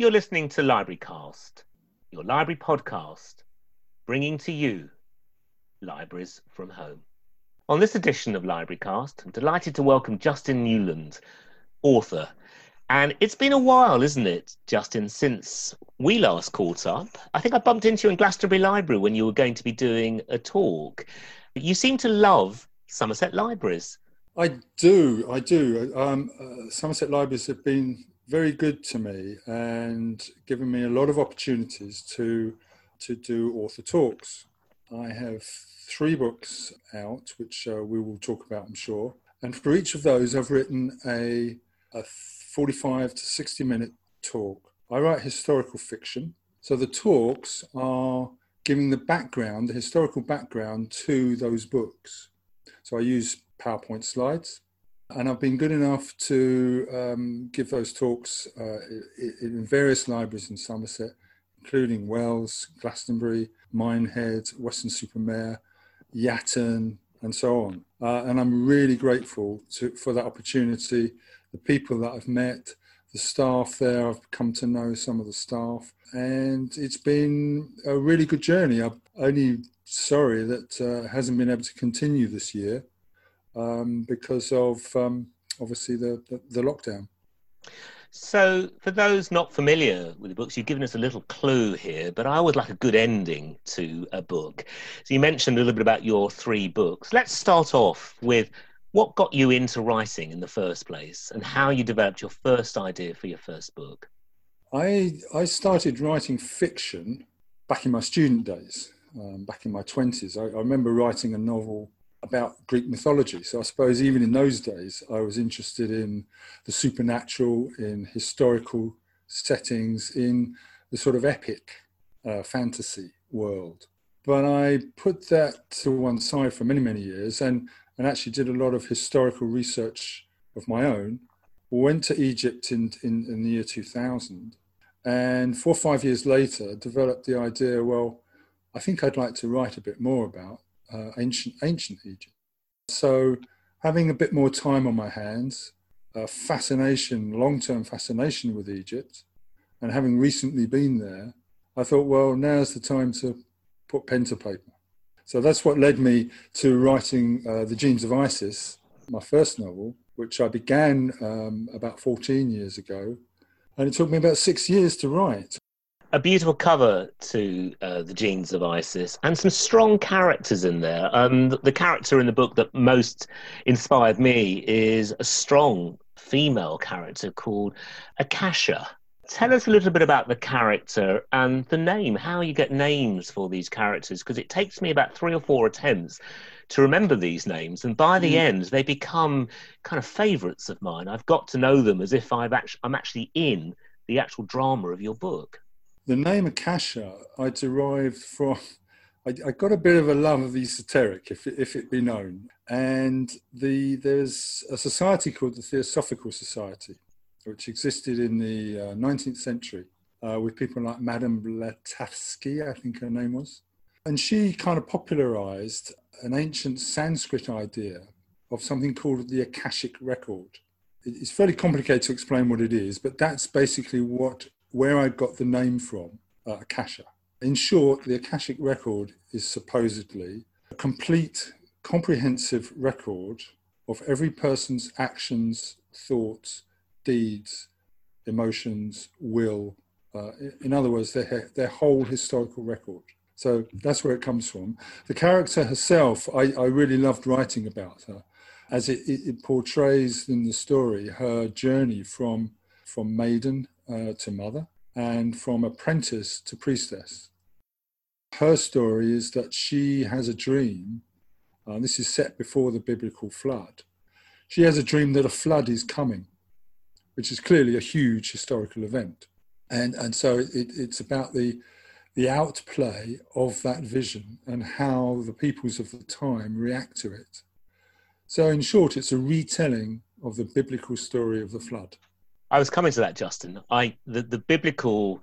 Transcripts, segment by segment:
You're listening to LibraryCast, your library podcast, bringing to you libraries from home. On this edition of LibraryCast, I'm delighted to welcome Justin Newland, author. And it's been a while, isn't it, Justin, since we last caught up? I think I bumped into you in Glastonbury Library when you were going to be doing a talk. You seem to love Somerset Libraries. I do. Somerset Libraries have been very good to me and given me a lot of opportunities to do author talks. I have three books out, which we will talk about, I'm sure. And for each of those, I've written a 45 to 60 minute talk. I write historical fiction. So the talks are giving the historical background to those books. So I use PowerPoint slides. And I've been good enough to give those talks in various libraries in Somerset, including Wells, Glastonbury, Minehead, Weston Super Mare, Yatton, and so on. And I'm really grateful for that opportunity, the people that I've met, the staff there. I've come to know some of the staff, and it's been a really good journey. I'm only sorry that it hasn't been able to continue this year. Because of obviously the lockdown. So for those not familiar with the books, you've given us a little clue here, but I always like a good ending to a book. So you mentioned a little bit about your three books. Let's start off with what got you into writing in the first place and how you developed your first idea for your first book. I started writing fiction back in my student days, back in my 20s. I remember writing a novel about Greek mythology. So I suppose even in those days, I was interested in the supernatural, in historical settings, in the sort of epic fantasy world. But I put that to one side for many, many years and actually did a lot of historical research of my own. Went to Egypt in the year 2000 and 4 or 5 years later developed the idea, well, I think I'd like to write a bit more about ancient Egypt. So having a bit more time on my hands, a long-term fascination with Egypt, and having recently been there, I thought, well, now's the time to put pen to paper. So that's what led me to writing The Genes of Isis, my first novel, which I began about 14 years ago, and it took me about 6 years to write. A beautiful cover to The Genes of Isis and some strong characters in there. The character in the book that most inspired me is a strong female character called Akasha. Tell us a little bit about the character and the name, how you get names for these characters, because it takes me about 3 or 4 attempts to remember these names, and by the end they become kind of favourites of mine. I've got to know them as if I'm actually in the actual drama of your book. The name Akasha I derived from, I got a bit of a love of the esoteric, if it be known. And there's a society called the Theosophical Society, which existed in the 19th century with people like Madame Blatavsky, I think her name was. And she kind of popularized an ancient Sanskrit idea of something called the Akashic Record. It's fairly complicated to explain what it is, but that's basically where I got the name from, Akasha. In short, the Akashic Record is supposedly a complete, comprehensive record of every person's actions, thoughts, deeds, emotions, will. In other words, their whole historical record. So that's where it comes from. The character herself, I really loved writing about her, as it portrays in the story her journey from maiden to mother, and from apprentice to priestess. Her story is that she has a dream, and this is set before the biblical flood. She has a dream that a flood is coming, which is clearly a huge historical event. And so it's about the outplay of that vision and how the peoples of the time react to it. So in short, it's a retelling of the biblical story of the flood. I was coming to that, Justin. The biblical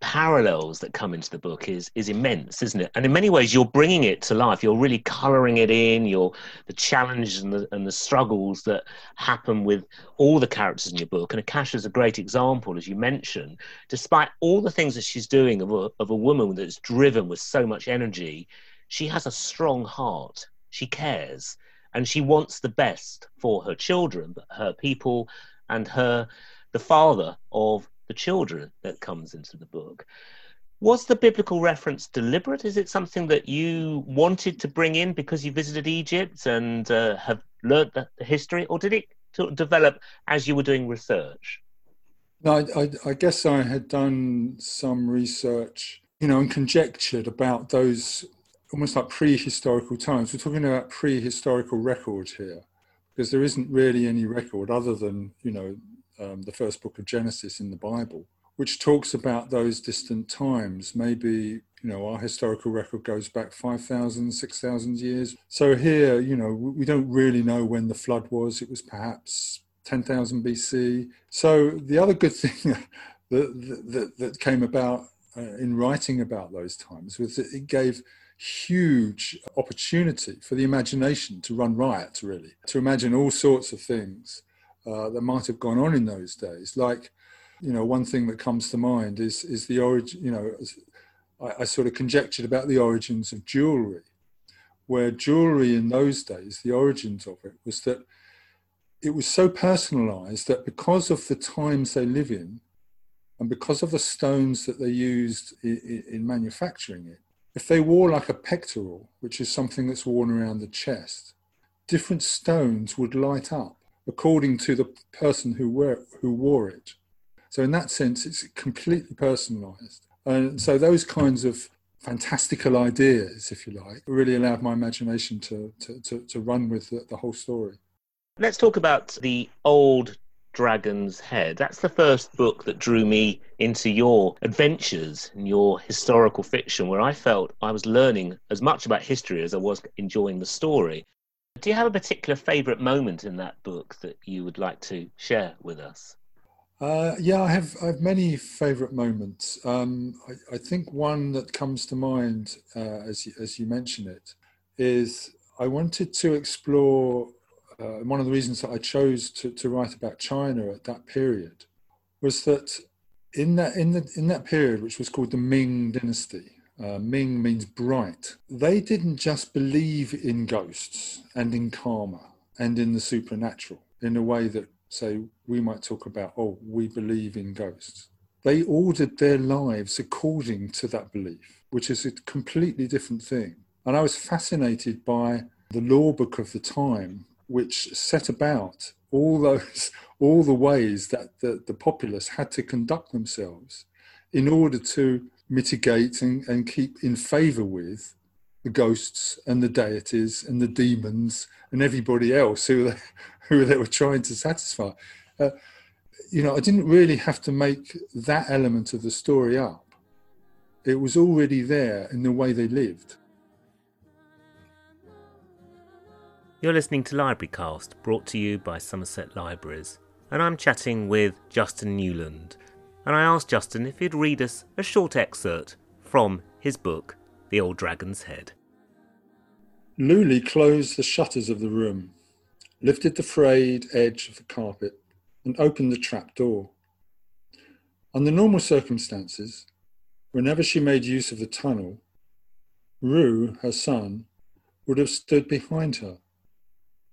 parallels that come into the book is immense, isn't it? And in many ways, you're bringing it to life. You're really colouring it in. The challenges and the struggles that happen with all the characters in your book. And Akasha is a great example, as you mentioned. Despite all the things that she's doing of a woman that's driven with so much energy, she has a strong heart. She cares, and she wants the best for her children, but her people. And the father of the children that comes into the book. Was the biblical reference deliberate? Is it something that you wanted to bring in because you visited Egypt and have learnt the history, or did it develop as you were doing research? No, I guess I had done some research, and conjectured about those almost like prehistorical times. We're talking about prehistorical record here, because there isn't really any record other than, the first book of Genesis in the Bible, which talks about those distant times. Maybe, our historical record goes back 5,000, 6,000 years. So here, we don't really know when the flood was. It was perhaps 10,000 BC. So the other good thing that came about in writing about those times was that it gave huge opportunity for the imagination to run riot, really, to imagine all sorts of things that might have gone on in those days. Like, one thing that comes to mind is the origin, I sort of conjectured about the origins of jewellery, where jewellery in those days, the origins of it, was that it was so personalised that because of the times they live in and because of the stones that they used in manufacturing it, if they wore like a pectoral, which is something that's worn around the chest, different stones would light up according to the person who wore it. So in that sense, it's completely personalised. And so those kinds of fantastical ideas, if you like, really allowed my imagination to run with the whole story. Let's talk about The Old Dragon's Head. That's the first book that drew me into your adventures and your historical fiction, where I felt I was learning as much about history as I was enjoying the story. Do you have a particular favourite moment in that book that you would like to share with us? I have many favourite moments. I think one that comes to mind as you mention it is I wanted to explore. One of the reasons that I chose to write about China at that period was that in that period, which was called the Ming Dynasty, Ming means bright, they didn't just believe in ghosts and in karma and in the supernatural in a way that, say, we might talk about, we believe in ghosts. They ordered their lives according to that belief, which is a completely different thing. And I was fascinated by the law book of the time, which set about all the ways that the populace had to conduct themselves in order to mitigate and keep in favour with the ghosts and the deities and the demons and everybody else who they were trying to satisfy. I didn't really have to make that element of the story up. It was already there in the way they lived. You're listening to Librarycast, brought to you by Somerset Libraries, and I'm chatting with Justin Newland. And I asked Justin if he'd read us a short excerpt from his book, The Old Dragon's Head. Luli closed the shutters of the room, lifted the frayed edge of the carpet, and opened the trap door. Under normal circumstances, whenever she made use of the tunnel, Rue, her son, would have stood behind her,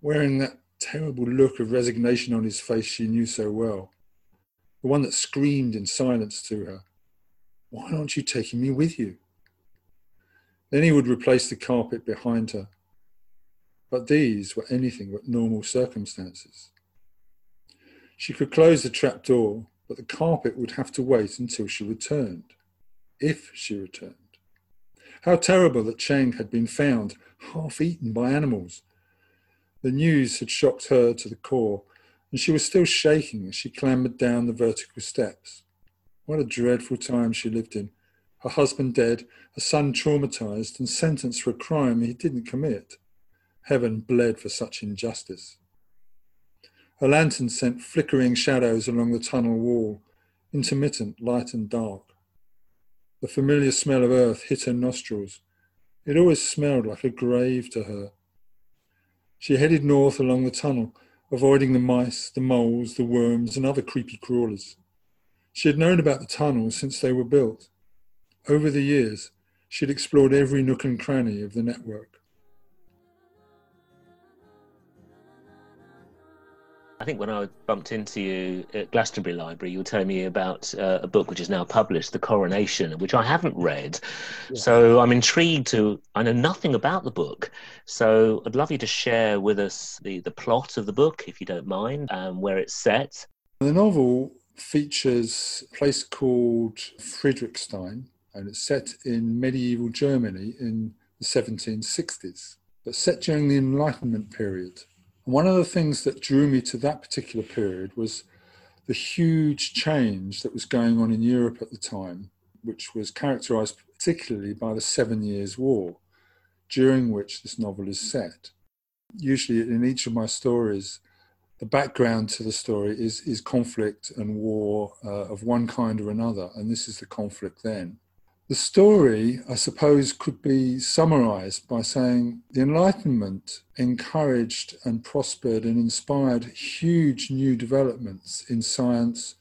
wearing that terrible look of resignation on his face she knew so well, the one that screamed in silence to her, "Why aren't you taking me with you?" Then he would replace the carpet behind her. But these were anything but normal circumstances. She could close the trap door, but the carpet would have to wait until she returned, if she returned. How terrible that Cheng had been found, half-eaten by animals. The news had shocked her to the core, and she was still shaking as she clambered down the vertical steps. What a dreadful time she lived in. Her husband dead, her son traumatised and sentenced for a crime he didn't commit. Heaven bled for such injustice. Her lantern sent flickering shadows along the tunnel wall, intermittent, light and dark. The familiar smell of earth hit her nostrils. It always smelled like a grave to her. She headed north along the tunnel, avoiding the mice, the moles, the worms, and other creepy crawlers. She had known about the tunnels since they were built. Over the years, she'd explored every nook and cranny of the network. I think when I bumped into you at Glastonbury Library, you were telling me about a book which is now published, The Coronation, which I haven't read. Yeah. So I'm intrigued to, I know nothing about the book. So I'd love you to share with us the plot of the book, if you don't mind, and where it's set. The novel features a place called Friedrichstein, and it's set in medieval Germany in the 1760s, but set during the Enlightenment period. One of the things that drew me to that particular period was the huge change that was going on in Europe at the time, which was characterised particularly by the 7 Years' War, during which this novel is set. Usually in each of my stories, the background to the story is conflict and war of one kind or another, and this is the conflict then. The story, I suppose, could be summarised by saying the Enlightenment encouraged and prospered and inspired huge new developments in science,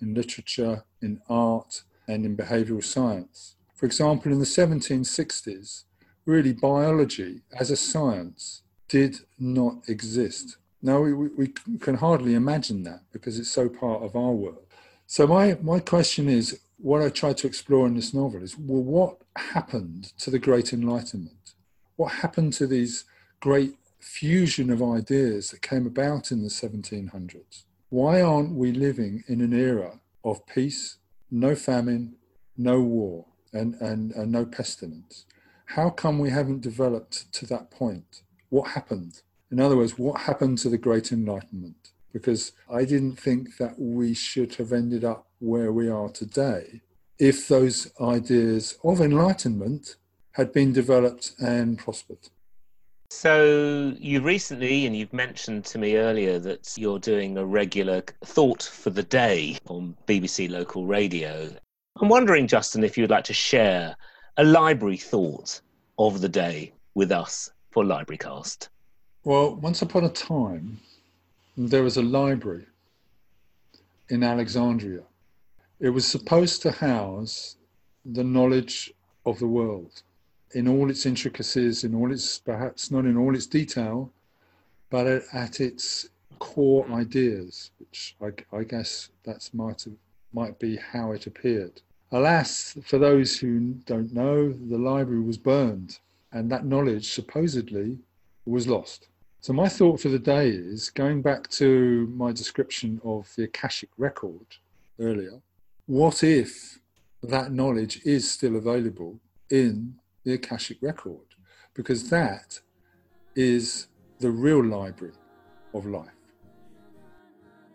in literature, in art, and in behavioural science. For example, in the 1760s, really biology as a science did not exist. Now, we can hardly imagine that because it's so part of our world. So my question is, what I try to explore in this novel is, well, what happened to the Great Enlightenment? What happened to these great fusion of ideas that came about in the 1700s? Why aren't we living in an era of peace, no famine, no war, and no pestilence? How come we haven't developed to that point? What happened? In other words, what happened to the Great Enlightenment? Because I didn't think that we should have ended up where we are today if those ideas of enlightenment had been developed and prospered. So you recently, and you've mentioned to me earlier, that you're doing a regular Thought for the Day on BBC Local Radio. I'm wondering, Justin, if you'd like to share a library thought of the day with us for LibraryCast. Well, once upon a time, there was a library in Alexandria. It was supposed to house the knowledge of the world in all its intricacies, in all its, perhaps not in all its detail, but at its core ideas, which I guess might be how it appeared. Alas, for those who don't know, the library was burned and that knowledge supposedly was lost. So my thought for the day is, going back to my description of the Akashic Record earlier, what if that knowledge is still available in the Akashic Record? Because that is the real library of life.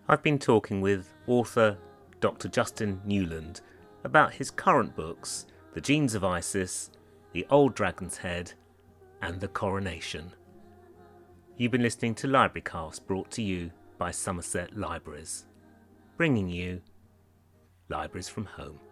I've been talking with author Dr. Justin Newland about his current books, The Genes of Isis, The Old Dragon's Head, and The Coronation. You've been listening to LibraryCast, brought to you by Somerset Libraries, bringing you Libraries from Home.